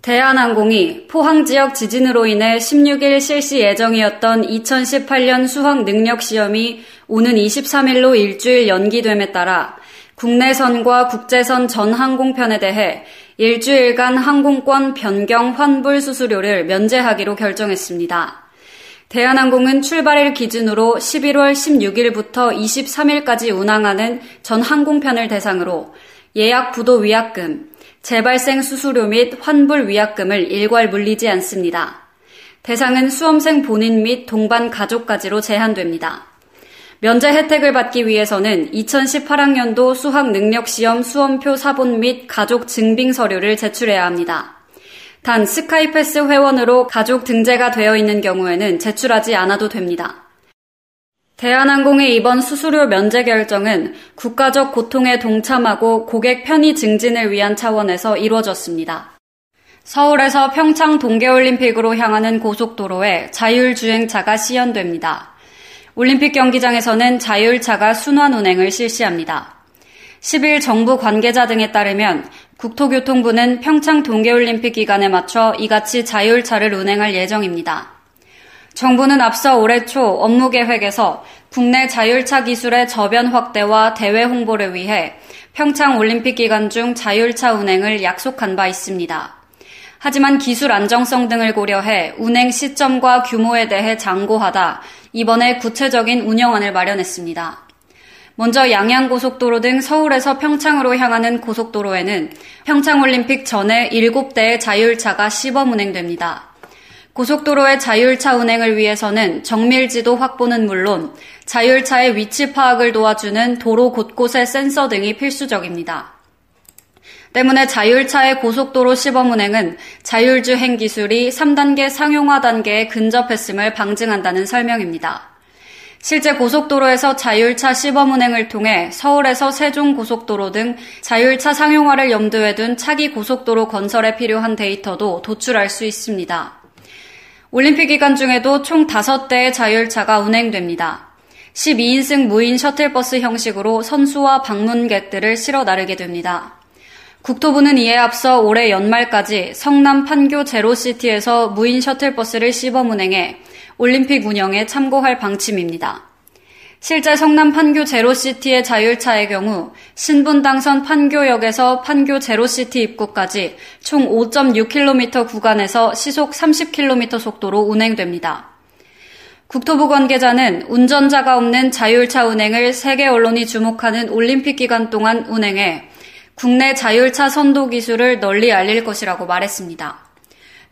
대한항공이 포항지역 지진으로 인해 16일 실시 예정이었던 2018년 수학능력시험이 오는 23일로 일주일 연기됨에 따라 국내선과 국제선 전 항공편에 대해 일주일간 항공권 변경 환불 수수료를 면제하기로 결정했습니다. 대한항공은 출발일 기준으로 11월 16일부터 23일까지 운항하는 전 항공편을 대상으로 예약 부도 위약금, 재발생 수수료 및 환불 위약금을 일괄 물리지 않습니다. 대상은 수험생 본인 및 동반 가족까지로 제한됩니다. 면제 혜택을 받기 위해서는 2018학년도 수학능력시험 수험표 사본 및 가족 증빙 서류를 제출해야 합니다. 단 스카이패스 회원으로 가족 등재가 되어 있는 경우에는 제출하지 않아도 됩니다. 대한항공의 이번 수수료 면제 결정은 국가적 고통에 동참하고 고객 편의 증진을 위한 차원에서 이루어졌습니다. 서울에서 평창 동계올림픽으로 향하는 고속도로에 자율주행차가 시연됩니다. 올림픽 경기장에서는 자율차가 순환 운행을 실시합니다. 10일 정부 관계자 등에 따르면 국토교통부는 평창 동계올림픽 기간에 맞춰 이같이 자율차를 운행할 예정입니다. 정부는 앞서 올해 초 업무 계획에서 국내 자율차 기술의 저변 확대와 대외 홍보를 위해 평창 올림픽 기간 중 자율차 운행을 약속한 바 있습니다. 하지만 기술 안정성 등을 고려해 운행 시점과 규모에 대해 장고하다 이번에 구체적인 운영안을 마련했습니다. 먼저 양양고속도로 등 서울에서 평창으로 향하는 고속도로에는 평창올림픽 전에 7대의 자율차가 시범 운행됩니다. 고속도로의 자율차 운행을 위해서는 정밀지도 확보는 물론 자율차의 위치 파악을 도와주는 도로 곳곳의 센서 등이 필수적입니다. 때문에 자율차의 고속도로 시범 운행은 자율주행 기술이 3단계 상용화 단계에 근접했음을 방증한다는 설명입니다. 실제 고속도로에서 자율차 시범 운행을 통해 서울에서 세종 고속도로 등 자율차 상용화를 염두에 둔 차기 고속도로 건설에 필요한 데이터도 도출할 수 있습니다. 올림픽 기간 중에도 총 5대의 자율차가 운행됩니다. 12인승 무인 셔틀버스 형식으로 선수와 방문객들을 실어 나르게 됩니다. 국토부는 이에 앞서 올해 연말까지 성남 판교 제로시티에서 무인 셔틀버스를 시범 운행해 올림픽 운영에 참고할 방침입니다. 실제 성남 판교 제로시티의 자율차의 경우 신분당선 판교역에서 판교 제로시티 입구까지 총 5.6km 구간에서 시속 30km 속도로 운행됩니다. 국토부 관계자는 운전자가 없는 자율차 운행을 세계 언론이 주목하는 올림픽 기간 동안 운행해 국내 자율차 선도 기술을 널리 알릴 것이라고 말했습니다.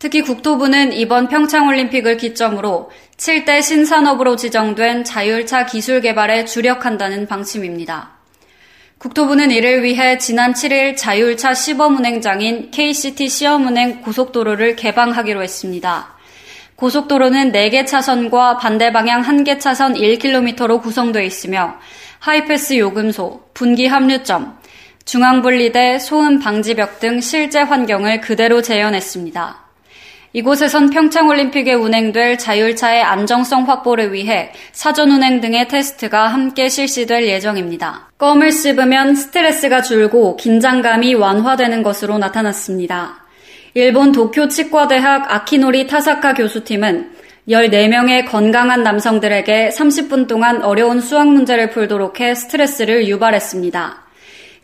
특히 국토부는 이번 평창올림픽을 기점으로 7대 신산업으로 지정된 자율차 기술 개발에 주력한다는 방침입니다. 국토부는 이를 위해 지난 7일 자율차 시범 운행장인 KCT 시험 운행 고속도로를 개방하기로 했습니다. 고속도로는 4개 차선과 반대방향 1개 차선 1km로 구성되어 있으며 하이패스 요금소, 분기 합류점, 중앙분리대, 소음 방지벽 등 실제 환경을 그대로 재현했습니다. 이곳에선 평창올림픽에 운행될 자율차의 안정성 확보를 위해 사전 운행 등의 테스트가 함께 실시될 예정입니다. 껌을 씹으면 스트레스가 줄고 긴장감이 완화되는 것으로 나타났습니다. 일본 도쿄 치과대학 아키노리 타사카 교수팀은 14명의 건강한 남성들에게 30분 동안 어려운 수학 문제를 풀도록 해 스트레스를 유발했습니다.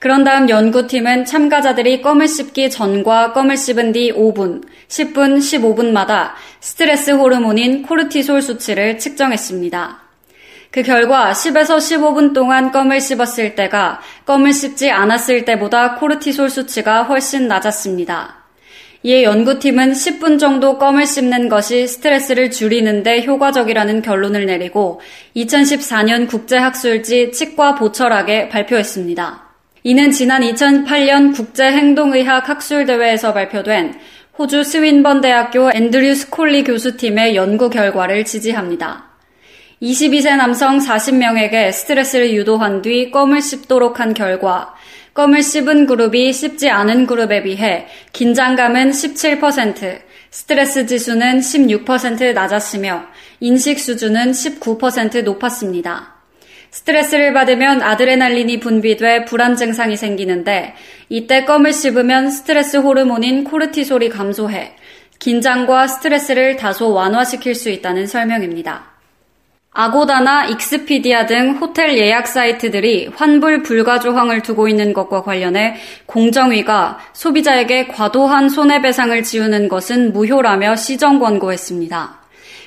그런 다음 연구팀은 참가자들이 껌을 씹기 전과 껌을 씹은 뒤 5분, 10분, 15분마다 스트레스 호르몬인 코르티솔 수치를 측정했습니다. 그 결과 10에서 15분 동안 껌을 씹었을 때가 껌을 씹지 않았을 때보다 코르티솔 수치가 훨씬 낮았습니다. 이에 연구팀은 10분 정도 껌을 씹는 것이 스트레스를 줄이는 데 효과적이라는 결론을 내리고 2014년 국제학술지 치과 보철학에 발표했습니다. 이는 지난 2008년 국제행동의학 학술대회에서 발표된 호주 스윈번 대학교 앤드류 스콜리 교수팀의 연구 결과를 지지합니다. 22세 남성 40명에게 스트레스를 유도한 뒤 껌을 씹도록 한 결과 껌을 씹은 그룹이 씹지 않은 그룹에 비해 긴장감은 17%, 스트레스 지수는 16% 낮았으며 인식 수준은 19% 높았습니다. 스트레스를 받으면 아드레날린이 분비돼 불안 증상이 생기는데 이때 껌을 씹으면 스트레스 호르몬인 코르티솔이 감소해 긴장과 스트레스를 다소 완화시킬 수 있다는 설명입니다. 아고다나 익스피디아 등 호텔 예약 사이트들이 환불 불가 조항을 두고 있는 것과 관련해 공정위가 소비자에게 과도한 손해배상을 지우는 것은 무효라며 시정 권고했습니다.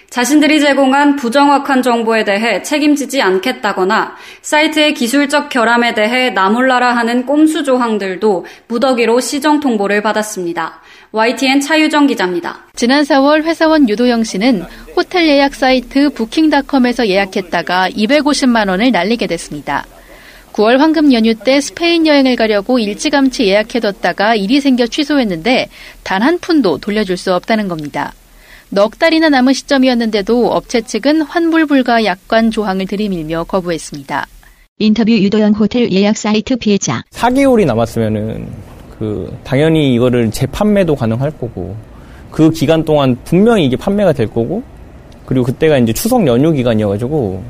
자신들이 제공한 부정확한 정보에 대해 책임지지 않겠다거나 사이트의 기술적 결함에 대해 나몰라라 하는 꼼수 조항들도 무더기로 시정 통보를 받았습니다. YTN 차유정 기자입니다. 지난 4월 회사원 유도영 씨는 호텔 예약 사이트 부킹닷컴에서 예약했다가 250만 원을 날리게 됐습니다. 9월 황금 연휴 때 스페인 여행을 가려고 일찌감치 예약해뒀다가 일이 생겨 취소했는데 단 한 푼도 돌려줄 수 없다는 겁니다. 넉 달이나 남은 시점이었는데도 업체 측은 환불 불가 약관 조항을 들이밀며 거부했습니다. 인터뷰 유도영 호텔 예약 사이트 피해자. 4개월이 남았으면은 당연히 이거를 재판매도 가능할 거고 그 기간 동안 분명히 이게 판매가 될 거고 그리고 그때가 이제 추석 연휴 기간이어가지고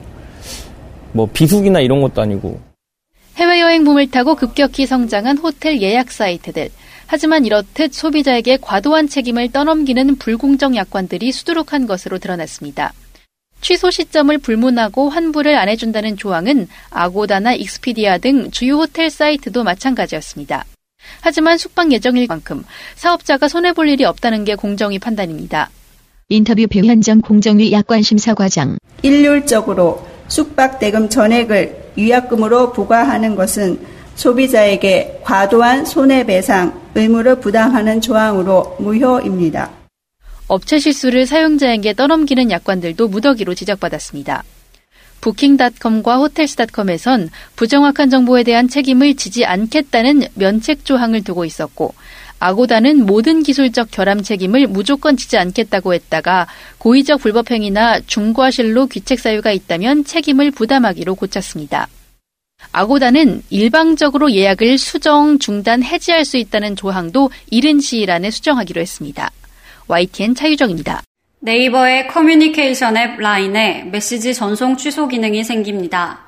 뭐 비수기나 이런 것도 아니고 해외여행 붐을 타고 급격히 성장한 호텔 예약 사이트들 하지만 이렇듯 소비자에게 과도한 책임을 떠넘기는 불공정 약관들이 수두룩한 것으로 드러났습니다. 취소 시점을 불문하고 환불을 안 해준다는 조항은 아고다나 익스피디아 등 주요 호텔 사이트도 마찬가지였습니다. 하지만 숙박 예정일 만큼 사업자가 손해볼 일이 없다는 게 공정위 판단입니다. 인터뷰 배현정 공정위 약관심사과장. 일률적으로 숙박대금 전액을 위약금으로 부과하는 것은 소비자에게 과도한 손해배상 의무를 부담하는 조항으로 무효입니다. 업체 실수를 사용자에게 떠넘기는 약관들도 무더기로 지적받았습니다. 부킹닷컴과 호텔스닷컴에선 부정확한 정보에 대한 책임을 지지 않겠다는 면책 조항을 두고 있었고 아고다는 모든 기술적 결함 책임을 무조건 지지 않겠다고 했다가 고의적 불법행위나 중과실로 귀책 사유가 있다면 책임을 부담하기로 고쳤습니다. 아고다는 일방적으로 예약을 수정, 중단, 해지할 수 있다는 조항도 이른 시일 안에 수정하기로 했습니다. YTN 차유정입니다. 네이버의 커뮤니케이션 앱 라인에 메시지 전송 취소 기능이 생깁니다.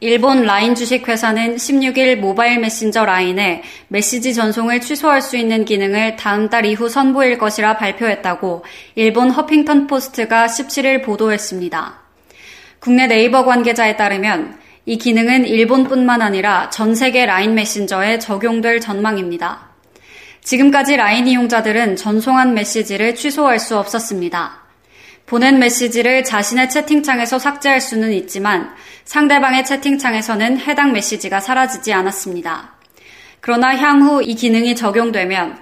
일본 라인 주식회사는 16일 모바일 메신저 라인에 메시지 전송을 취소할 수 있는 기능을 다음 달 이후 선보일 것이라 발표했다고 일본 허핑턴 포스트가 17일 보도했습니다. 국내 네이버 관계자에 따르면 이 기능은 일본뿐만 아니라 전 세계 라인 메신저에 적용될 전망입니다. 지금까지 라인 이용자들은 전송한 메시지를 취소할 수 없었습니다. 보낸 메시지를 자신의 채팅창에서 삭제할 수는 있지만 상대방의 채팅창에서는 해당 메시지가 사라지지 않았습니다. 그러나 향후 이 기능이 적용되면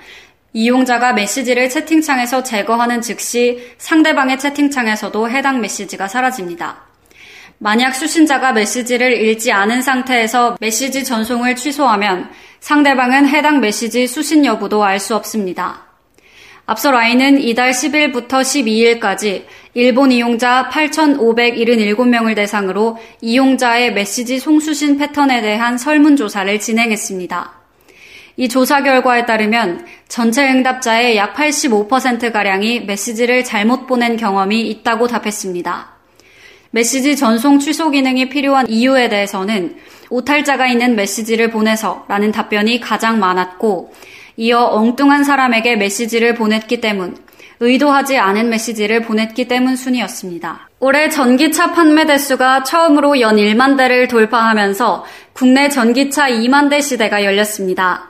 이용자가 메시지를 채팅창에서 제거하는 즉시 상대방의 채팅창에서도 해당 메시지가 사라집니다. 만약 수신자가 메시지를 읽지 않은 상태에서 메시지 전송을 취소하면 상대방은 해당 메시지 수신 여부도 알 수 없습니다. 앞서 라인은 이달 10일부터 12일까지 일본 이용자 8,577명을 대상으로 이용자의 메시지 송수신 패턴에 대한 설문조사를 진행했습니다. 이 조사 결과에 따르면 전체 응답자의 약 85%가량이 메시지를 잘못 보낸 경험이 있다고 답했습니다. 메시지 전송 취소 기능이 필요한 이유에 대해서는 오탈자가 있는 메시지를 보내서라는 답변이 가장 많았고 이어 엉뚱한 사람에게 메시지를 보냈기 때문, 의도하지 않은 메시지를 보냈기 때문 순이었습니다. 올해 전기차 판매 대수가 처음으로 연 1만 대를 돌파하면서 국내 전기차 2만 대 시대가 열렸습니다.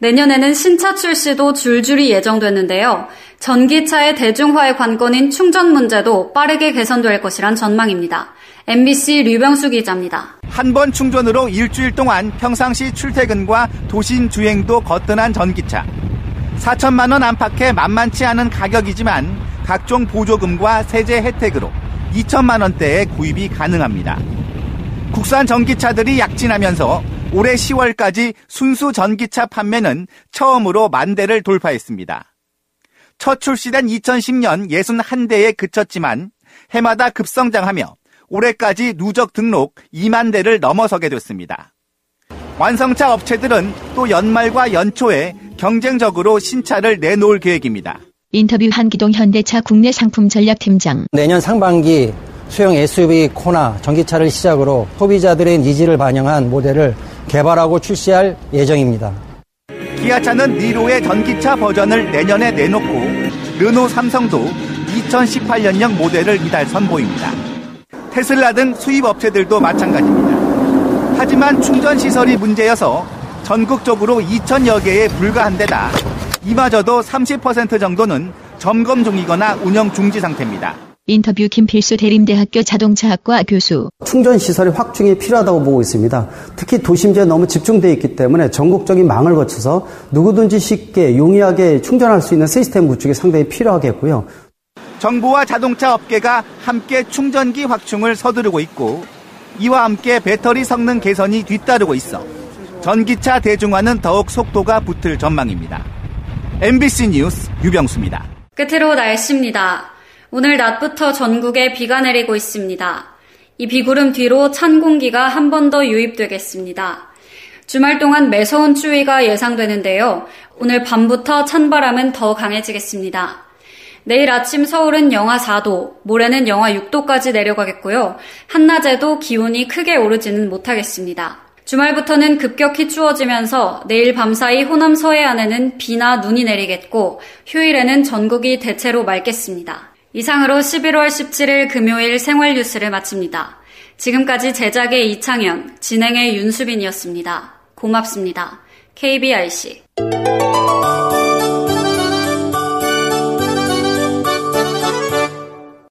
내년에는 신차 출시도 줄줄이 예정됐는데요. 전기차의 대중화의 관건인 충전 문제도 빠르게 개선될 것이란 전망입니다. MBC 류병수 기자입니다. 한 번 충전으로 일주일 동안 평상시 출퇴근과 도심 주행도 거뜬한 전기차. 4천만 원 안팎의 만만치 않은 가격이지만 각종 보조금과 세제 혜택으로 2천만 원대에 구입이 가능합니다. 국산 전기차들이 약진하면서 올해 10월까지 순수 전기차 판매는 처음으로 만 대를 돌파했습니다. 첫 출시된 2010년 61대에 그쳤지만 해마다 급성장하며 올해까지 누적 등록 2만 대를 넘어서게 됐습니다. 완성차 업체들은 또 연말과 연초에 경쟁적으로 신차를 내놓을 계획입니다. 인터뷰 한기동 현대차 국내 상품 전략팀장. 내년 상반기 수형 SUV 코나 전기차를 시작으로 소비자들의 니즈를 반영한 모델을 개발하고 출시할 예정입니다. 기아차는 니로의 전기차 버전을 내년에 내놓고 르노 삼성도 2018년형 모델을 이달 선보입니다. 테슬라 등 수입 업체들도 마찬가지입니다. 하지만 충전시설이 문제여서 전국적으로 2,000여 개에 불과한 데다 이마저도 30% 정도는 점검 중이거나 운영 중지 상태입니다. 인터뷰 김필수 대림대학교 자동차학과 교수. 충전시설이 확충이 필요하다고 보고 있습니다. 특히 도심지에 너무 집중되어 있기 때문에 전국적인 망을 거쳐서 누구든지 쉽게 용이하게 충전할 수 있는 시스템 구축이 상당히 필요하겠고요. 정부와 자동차 업계가 함께 충전기 확충을 서두르고 있고 이와 함께 배터리 성능 개선이 뒤따르고 있어 전기차 대중화는 더욱 속도가 붙을 전망입니다. MBC 뉴스 유병수입니다. 끝으로 날씨입니다. 오늘 낮부터 전국에 비가 내리고 있습니다. 이 비구름 뒤로 찬 공기가 한 번 더 유입되겠습니다. 주말 동안 매서운 추위가 예상되는데요. 오늘 밤부터 찬바람은 더 강해지겠습니다. 내일 아침 서울은 영하 4도, 모레는 영하 6도까지 내려가겠고요. 한낮에도 기온이 크게 오르지는 못하겠습니다. 주말부터는 급격히 추워지면서 내일 밤사이 호남 서해안에는 비나 눈이 내리겠고 휴일에는 전국이 대체로 맑겠습니다. 이상으로 11월 17일 금요일 생활 뉴스를 마칩니다. 지금까지 제작의 이창현, 진행의 윤수빈이었습니다. 고맙습니다. KBRC